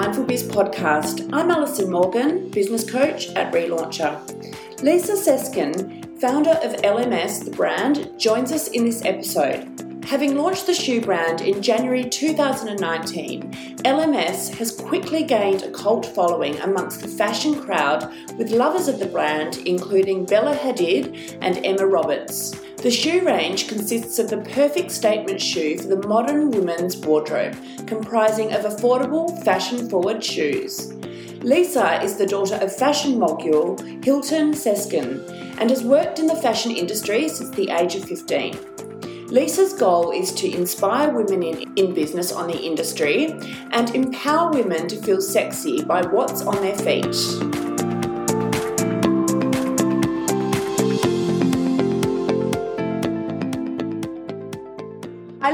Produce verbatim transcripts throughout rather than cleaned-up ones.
Mindful Biz podcast. I'm Alison Morgan, business coach at Relauncher. Lisa Seskin, founder of L M S, the brand, joins us in this episode. Having launched the shoe brand in January two thousand nineteen, L M S has quickly gained a cult following amongst the fashion crowd with lovers of the brand, including Bella Hadid and Emma Roberts. The shoe range consists of the perfect statement shoe for the modern woman's wardrobe, comprising of affordable, fashion-forward shoes. Lisa is the daughter of fashion mogul Hilton Seskin and has worked in the fashion industry since the age of fifteen. Lisa's goal is to inspire women in, in business on the industry and empower women to feel sexy by what's on their feet.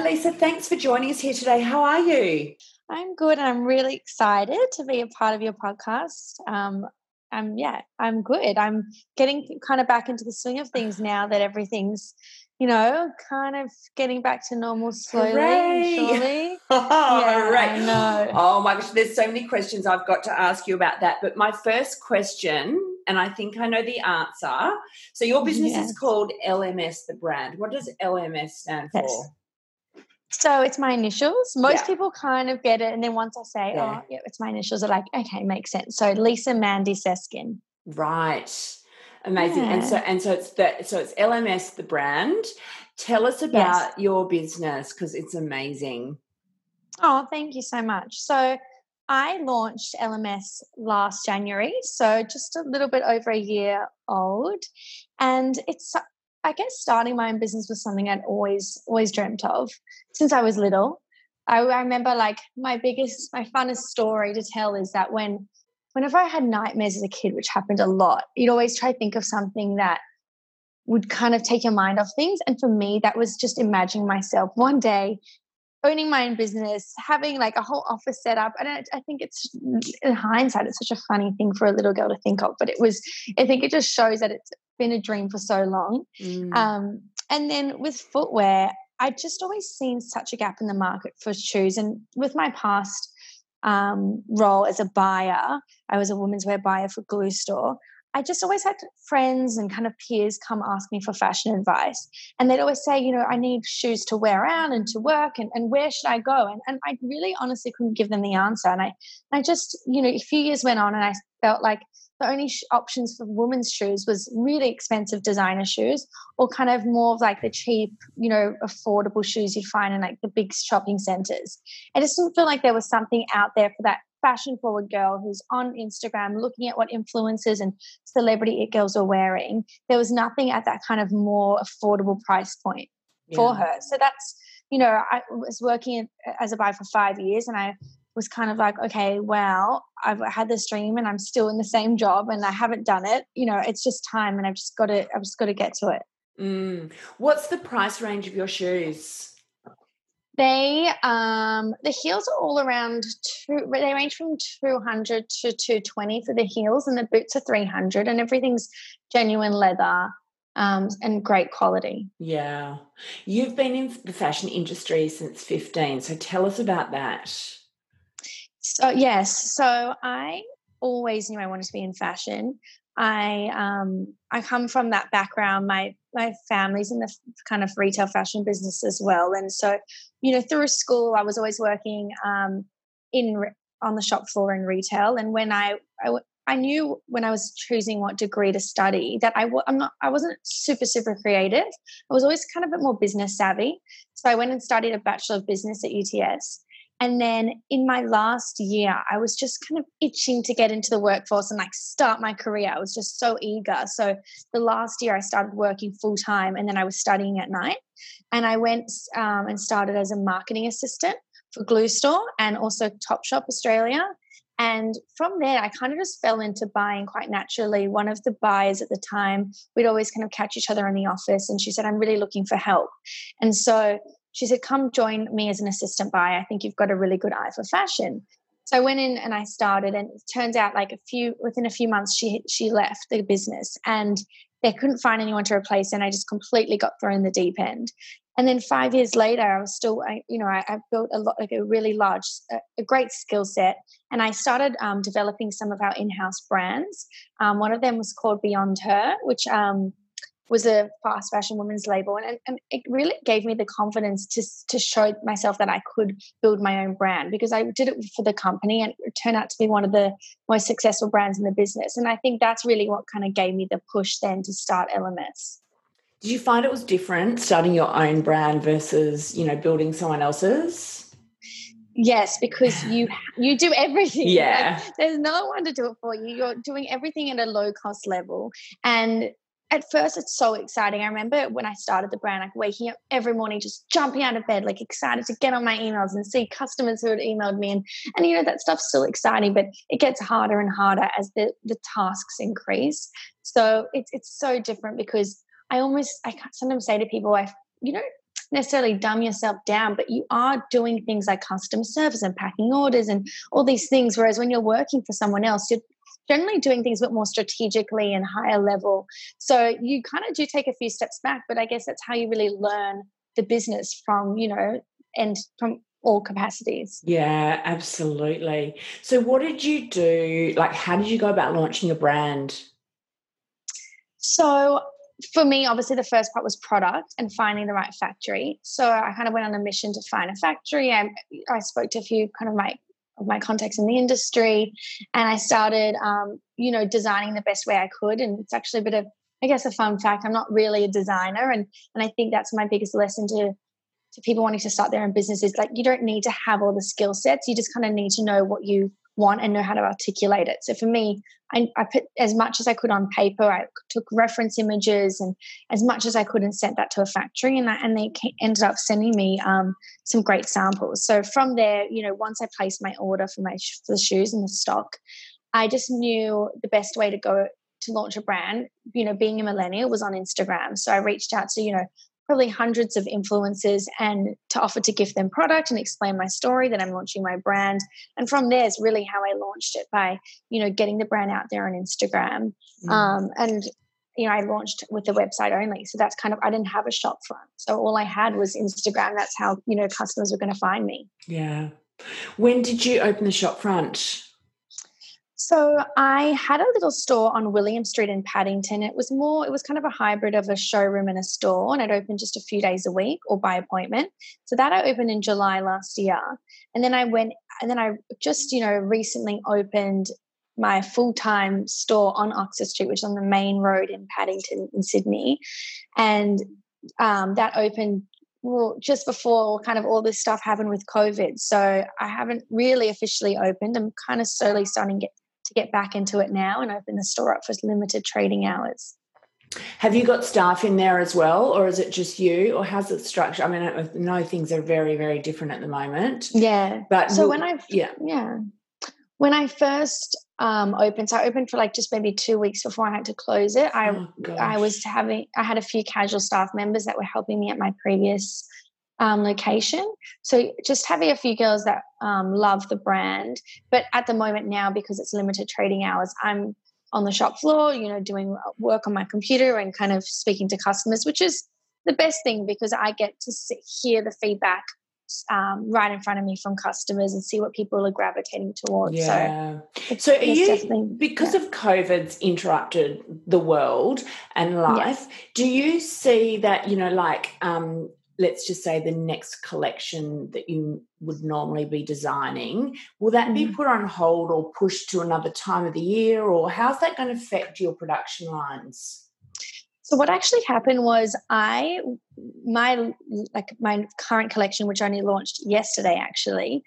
Lisa, thanks for joining us here today. How are you? I'm good. I'm really excited to be a part of your podcast. Um, I'm, yeah, I'm good. I'm getting kind of back into the swing of things now that everything's, you know, kind of getting back to normal slowly. Hooray. Surely. Oh, yeah, right. I know. Oh, my gosh. There's so many questions I've got to ask you about that. But my first question, and I think I know the answer. So your business yes. is called L M S, the brand. What does L M S stand yes. for? So it's my initials. Most yeah. people kind of get it. And then once I say, yeah. oh, yeah, it's my initials, they're like, okay, makes sense. So Lisa Mandy Seskin. Right. Amazing. Yeah. And so and so it's the, so it's L M S, the brand. Tell us about yes. your business because it's amazing. Oh, thank you so much. So I launched L M S last January, so just a little bit over a year old. And it's I guess starting my own business was something I'd always, always dreamt of since I was little. I, I remember like my biggest, my funnest story to tell is that when, whenever I had nightmares as a kid, which happened a lot, you'd always try to think of something that would kind of take your mind off things. And for me, that was just imagining myself one day owning my own business, having like a whole office set up. And I, I think it's, in hindsight, it's such a funny thing for a little girl to think of, but it was, I think it just shows that it's been a dream for so long. Mm. Um, and then with footwear, I just always seen such a gap in the market for shoes. And with my past um, role as a buyer, I was a women's wear buyer for Glue Store. I just always had friends and kind of peers come ask me for fashion advice. And they'd always say, you know, I need shoes to wear around and to work and, and where should I go? And, and I really honestly couldn't give them the answer. And I, I just, you know, a few years went on and I felt like the only sh- options for women's shoes was really expensive designer shoes or kind of more of like the cheap, you know, affordable shoes you'd find in like the big shopping centers. I just didn't feel like there was something out there for that fashion forward girl who's on Instagram looking at what influencers and celebrity it girls are wearing. There was nothing at that kind of more affordable price point yeah. for her. So that's, you know, I was working as a buyer for five years and I was kind of like, okay, well, I've had this dream and I'm still in the same job and I haven't done it. You know, it's just time and I've just got to, I've just got to get to it. Mm. What's the price range of your shoes? They, um, the heels are all around two, they range from two hundred to two twenty for the heels and the boots are three hundred and everything's genuine leather, um, and great quality. Yeah. You've been in the fashion industry since fifteen. So tell us about that. So, yes. So I always knew I wanted to be in fashion. I, um, I come from that background. My, my family's in the kind of retail fashion business as well. And so, you know, through school, I was always working, um, in, on the shop floor in retail. And when I, I, I knew when I was choosing what degree to study that I, I'm not, I wasn't super, super creative. I was always kind of a bit more business savvy. So I went and studied a Bachelor of Business at U T S. And then in my last year, I was just kind of itching to get into the workforce and like start my career. I was just so eager. So the last year I started working full time and then I was studying at night and I went um, and started as a marketing assistant for Glue Store and also Topshop Australia. And from there, I kind of just fell into buying quite naturally. One of the buyers at the time, we'd always kind of catch each other in the office and she said, I'm really looking for help. And so she said, come join me as an assistant buyer. I think you've got a really good eye for fashion. So I went in and I started and it turns out like a few, within a few months, she she left the business and they couldn't find anyone to replace her and I just completely got thrown in the deep end. And then five years later, I was still, I, you know, I, I built a lot, like a really large, a, a great skill set. And I started um, developing some of our in-house brands. Um, one of them was called Beyond Her, which um, was a fast fashion women's label. And, and it really gave me the confidence to, to show myself that I could build my own brand, because I did it for the company and it turned out to be one of the most successful brands in the business. And I think that's really what kind of gave me the push then to start L M S. Did you find it was different starting your own brand versus, you know, building someone else's? Yes, because you you do everything. Yeah. Like, there's no one to do it for you. You're doing everything at a low-cost level. And at first it's so exciting. I remember when I started the brand, like waking up every morning, just jumping out of bed, like excited to get on my emails and see customers who had emailed me. And, and you know, that stuff's still exciting, but it gets harder and harder as the, the tasks increase. So it's it's so different because I almost, I sometimes say to people, I, you don't necessarily dumb yourself down, but you are doing things like customer service and packing orders and all these things. Whereas when you're working for someone else, you're generally doing things a bit more strategically and higher level. So you kind of do take a few steps back, but I guess that's how you really learn the business from, you know, and from all capacities. Yeah, absolutely. So what did you do? Like, how did you go about launching your brand? So, for me, obviously the first part was product and finding the right factory. So I kind of went on a mission to find a factory. I, I spoke to a few kind of my of my contacts in the industry, and I started, um, you know, designing the best way I could. And it's actually a bit of, I guess, a fun fact. I'm not really a designer, and and I think that's my biggest lesson to to people wanting to start their own businesses. Like, you don't need to have all the skill sets. You just kind of need to know what you want and know how to articulate it. So for me, I, I put as much as I could on paper. I took reference images and as much as I could and sent that to a factory, and I, and they ended up sending me um, some great samples. So from there, you know, once I placed my order for my for the shoes and the stock, I just knew the best way to go to launch a brand. You know, being a millennial, was on Instagram. So I reached out to, you know, probably hundreds of influencers and to offer to gift them product and explain my story that I'm launching my brand. And from there is really how I launched it, by, you know, getting the brand out there on Instagram. Mm. Um, and, you know, I launched with the website only. So that's kind of, I didn't have a shop front. So all I had was Instagram. That's how, you know, customers were going to find me. Yeah. When did you open the shop front? So I had a little store on William Street in Paddington. It was more, it was kind of a hybrid of a showroom and a store, and it opened just a few days a week or by appointment. So that I opened in July last year. And then I went, and then I just, you know, recently opened my full-time store on Oxford Street, which is on the main road in Paddington in Sydney. And um, that opened well, just before kind of all this stuff happened with COVID. So I haven't really officially opened. I'm kind of slowly starting to get to get back into it now and open the store up for limited trading hours. Have you got staff in there as well, or is it just you, or how's it structured? I mean, I know things are very, very different at the moment. Yeah. But so when I yeah yeah when I first um, opened, so I opened for like just maybe two weeks before I had to close it. I oh, I was having I had a few casual staff members that were helping me at my previous Um, location. So just having a few girls that um, love the brand. But at the moment now, because it's limited trading hours, I'm on the shop floor, you know, doing work on my computer and kind of speaking to customers, which is the best thing because I get to sit, hear the feedback um, right in front of me from customers and see what people are gravitating towards. Yeah. So, so are you, because yeah. of COVID's interrupted the world and life, yeah. do you see that, you know, like, um, let's just say the next collection that you would normally be designing, will that be put on hold or pushed to another time of the year, or how's that going to affect your production lines? So what actually happened was I, my like my current collection, which only launched yesterday actually,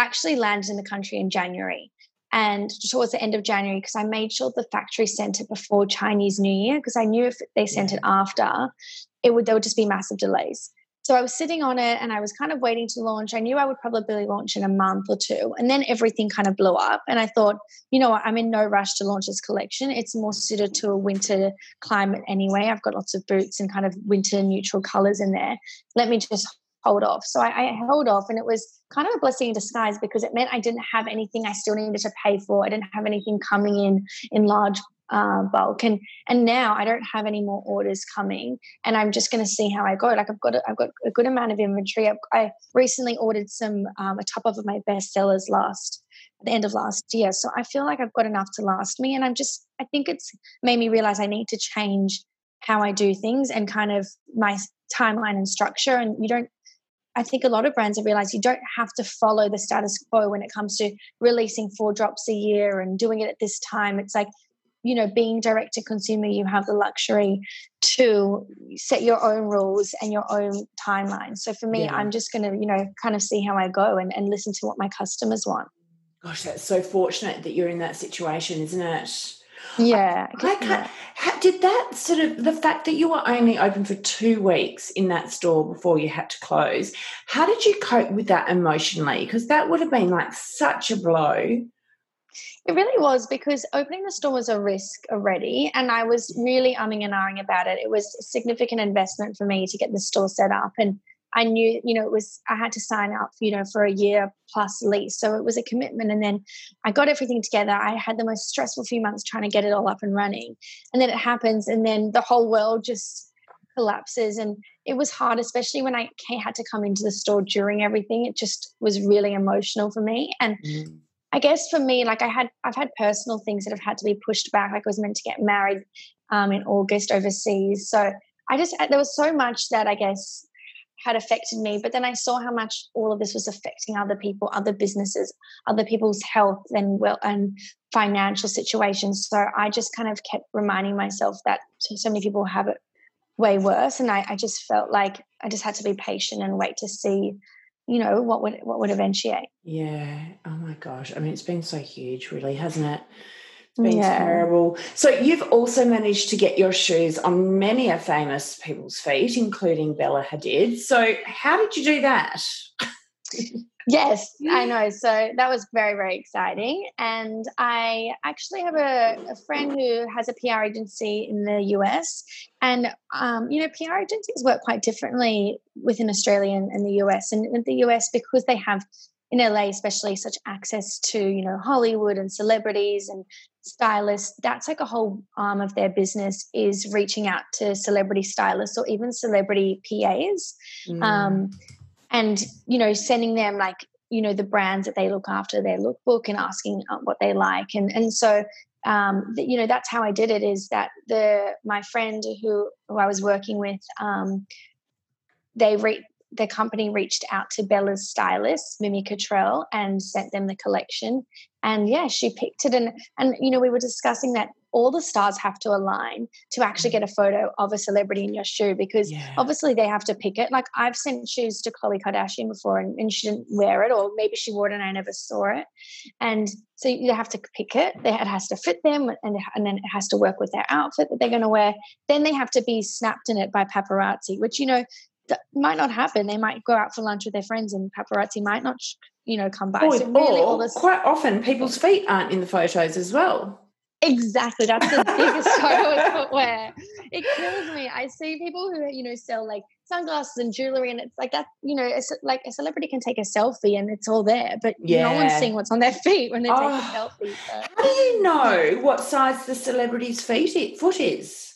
actually landed in the country in January. And towards the end of January, because I made sure the factory sent it before Chinese New Year, because I knew if they sent it after, it would there would just be massive delays. So I was sitting on it and I was kind of waiting to launch. I knew I would probably launch in a month or two. And then everything kind of blew up. And I thought, you know what, I'm in no rush to launch this collection. It's more suited to a winter climate anyway. I've got lots of boots and kind of winter neutral colors in there. Let me just hold off. So I, I held off, and it was kind of a blessing in disguise because it meant I didn't have anything I still needed to pay for. I didn't have anything coming in in large uh, bulk. And and now I don't have any more orders coming, and I'm just going to see how I go. Like I've got a, I've got a good amount of inventory. I've, I recently ordered some um, a top of my best sellers last at the end of last year, so I feel like I've got enough to last me. And I'm just I think it's made me realize I need to change how I do things and kind of my timeline and structure. And you don't. I think a lot of brands have realized you don't have to follow the status quo when it comes to releasing four drops a year and doing it at this time. It's like, you know, being direct to consumer, you have the luxury to set your own rules and your own timeline. So for me, yeah. I'm just going to, you know, kind of see how I go and, and listen to what my customers want. Gosh, that's so fortunate that you're in that situation, isn't it? Yeah. I, I can't, how, did that sort of, the fact that you were only open for two weeks in that store before you had to close, how did you cope with that emotionally? Because that would have been like such a blow. It really was, because opening the store was a risk already, and I was really umming and ahhing about it. It was a significant investment for me to get the store set up, and I knew, you know, it was, I had to sign up, you know, for a year plus lease. So it was a commitment. And then I got everything together. I had the most stressful few months trying to get it all up and running. And then it happens, and then the whole world just collapses. And it was hard, especially when I came, had to come into the store during everything. It just was really emotional for me. And mm. I guess for me, like I had, I've had personal things that have had to be pushed back. Like I was meant to get married um, in August overseas. So I just, there was so much that I guess had affected me, but then I saw how much all of this was affecting other people, other businesses, other people's health and well and financial situations. So I just kind of kept reminding myself that so many people have it way worse, and I, I just felt like I just had to be patient and wait to see, you know, what would what would eventuate. Yeah. Oh my gosh. I mean, it's been so huge, really, hasn't it? It's been yeah. terrible. So you've also managed to get your shoes on many of famous people's feet, including Bella Hadid. So how did you do that? Yes, I know. So that was very, very exciting. And I actually have a, a friend who has a P R agency in the U S. And, um, you know, P R agencies work quite differently within Australia and, and the U S. And in the U S, because they have in L A especially such access to, you know, Hollywood and celebrities and stylists, that's like a whole arm of their business is reaching out to celebrity stylists or even celebrity P As mm. um, and, you know, sending them like, you know, the brands that they look after, their lookbook, and asking what they like. And and so, um, you know, that's how I did it, is that the my friend who, who I was working with, um, they reached, the company reached out to Bella's stylist, Mimi Cottrell, and sent them the collection. And, yeah, she picked it. And, and, you know, we were discussing that all the stars have to align to actually get a photo of a celebrity in your shoe, because yeah. obviously they have to pick it. Like I've sent shoes to Khloe Kardashian before and, and she didn't wear it, or maybe she wore it and I never saw it. And so you have to pick it. It has to fit them, and, and then it has to work with their outfit that they're going to wear. Then they have to be snapped in it by paparazzi, which, you know, that might not happen. They might go out for lunch with their friends and paparazzi might not, you know, come by. Or, so really, all this... quite often people's feet aren't in the photos as well. Exactly. That's the biggest struggle with footwear. It kills me. I see people who, you know, sell like sunglasses and jewelry, and it's like that, you know, it's like a celebrity can take a selfie and it's all there, but yeah. no one's seeing what's on their feet when they oh. take a selfie. So. How do you know what size the celebrity's feet foot is?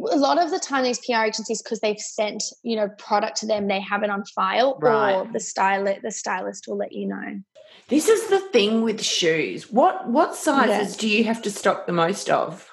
A lot of the time these P R agencies, because they've sent, you know, product to them, they have it on file, right. or the stylist, the stylist will let you know. This is the thing with shoes. What what sizes yeah. do you have to stock the most of?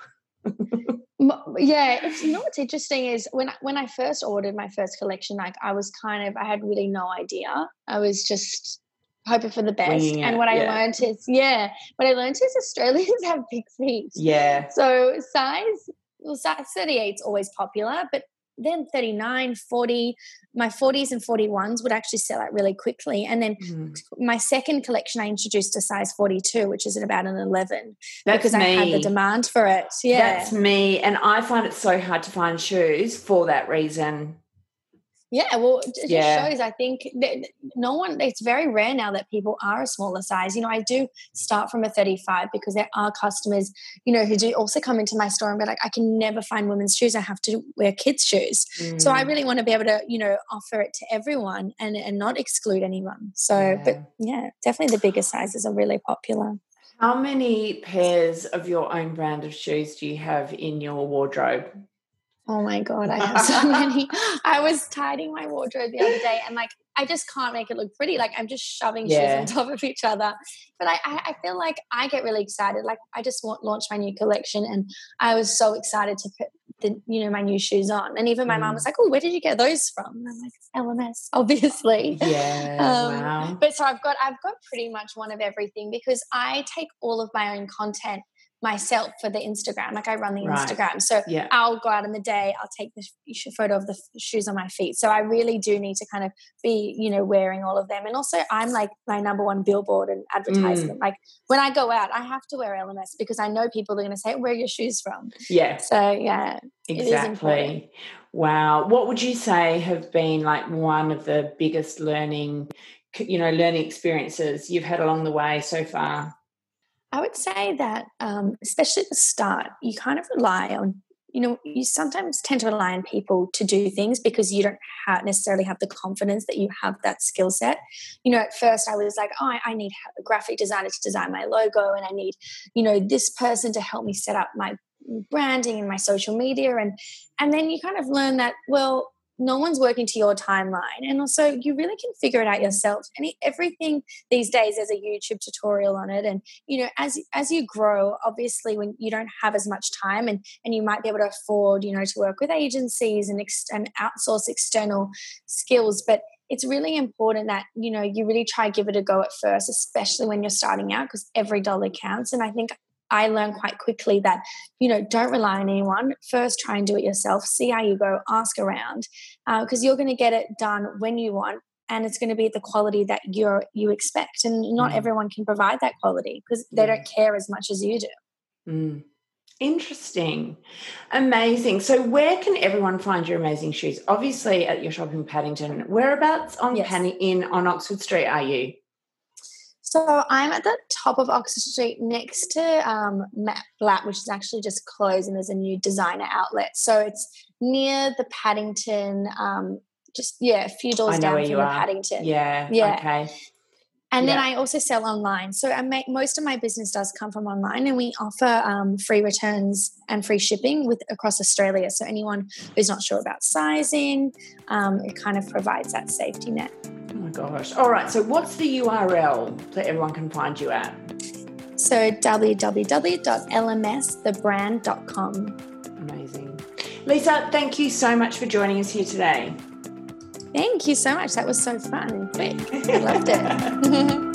Yeah, it's, you know what's interesting is when when I first ordered my first collection, like I was kind of, I had really no idea. I was just hoping for the best. Winging and what it, I yeah. learned is, yeah, what I learned is Australians have big feet. Yeah. So size... Well, thirty-eight is always popular, but then thirty-nine, forty, my forties and forty-ones would actually sell out really quickly. And then mm. my second collection, I introduced a size forty-two, which is at about an eleven. That's because me. I had the demand for it. Yeah. That's me. And I find it so hard to find shoes for that reason. Yeah, well, it just yeah. shows, I think, that no one, it's very rare now that people are a smaller size. You know, I do start from a thirty-five because there are customers, you know, who do also come into my store and be like, I can never find women's shoes. I have to wear kids' shoes. Mm. So I really want to be able to, you know, offer it to everyone and, and not exclude anyone. So, yeah. but yeah, definitely the bigger sizes are really popular. How many pairs of your own brand of shoes do you have in your wardrobe? Oh, my God, I have so many. I was tidying my wardrobe the other day and, like, I just can't make it look pretty. Like, I'm just shoving yeah. shoes on top of each other. But I, I feel like I get really excited. Like, I just want launch my new collection and I was so excited to put, the, you know, my new shoes on. And even my mm. mum was like, oh, where did you get those from? And I'm like, L M S, obviously. Yeah, um, wow. But so I've got, I've got pretty much one of everything because I take all of my own content myself for the Instagram. Like I run the right. Instagram. So yeah. I'll go out in the day, I'll take the photo of the shoes on my feet. So I really do need to kind of be, you know, wearing all of them. And also I'm like my number one billboard and advertisement. Mm. Like when I go out, I have to wear L M S because I know people are going to say, where are your shoes from? Yeah. So yeah. Exactly. Wow. What would you say have been like one of the biggest learning, you know, learning experiences you've had along the way so far? I would say that um, especially at the start, you kind of rely on, you know, you sometimes tend to rely on people to do things because you don't have necessarily have the confidence that you have that skill set. You know, at first I was like, oh, I, I need a graphic designer to design my logo and I need, you know, this person to help me set up my branding and my social media. And, and then you kind of learn that, well, no one's working to your timeline. And also you really can figure it out yourself. And everything these days, there's a YouTube tutorial on it. And, you know, as, as you grow, obviously when you don't have as much time and, and you might be able to afford, you know, to work with agencies and, ex- and outsource external skills, but it's really important that, you know, you really try to give it a go at first, especially when you're starting out because every dollar counts. And I think I learned quite quickly that, you know, don't rely on anyone. First, try and do it yourself. See how you go. Ask around because uh, you're going to get it done when you want and it's going to be the quality that you you expect. And not mm. everyone can provide that quality because they yeah. don't care as much as you do. Mm. Interesting. Amazing. So where can everyone find your amazing shoes? Obviously at your shop in Paddington. Whereabouts on yes. Pan- in on Oxford Street are you? So I'm at the top of Oxford Street next to um, Matt Blatt, which is actually just closed and there's a new designer outlet. So it's near the Paddington, um, just, yeah, a few doors down from the Paddington. Yeah, yeah. Okay. And yeah. then I also sell online. So I make, most of my business does come from online and we offer um, free returns and free shipping with across Australia. So anyone who's not sure about sizing, um, it kind of provides that safety net. Oh my gosh. All right. So what's the U R L that everyone can find you at? So w w w dot l m s the brand dot com. Amazing. Lisa, thank you so much for joining us here today. Thank you so much. That was so fun and quick. I loved it.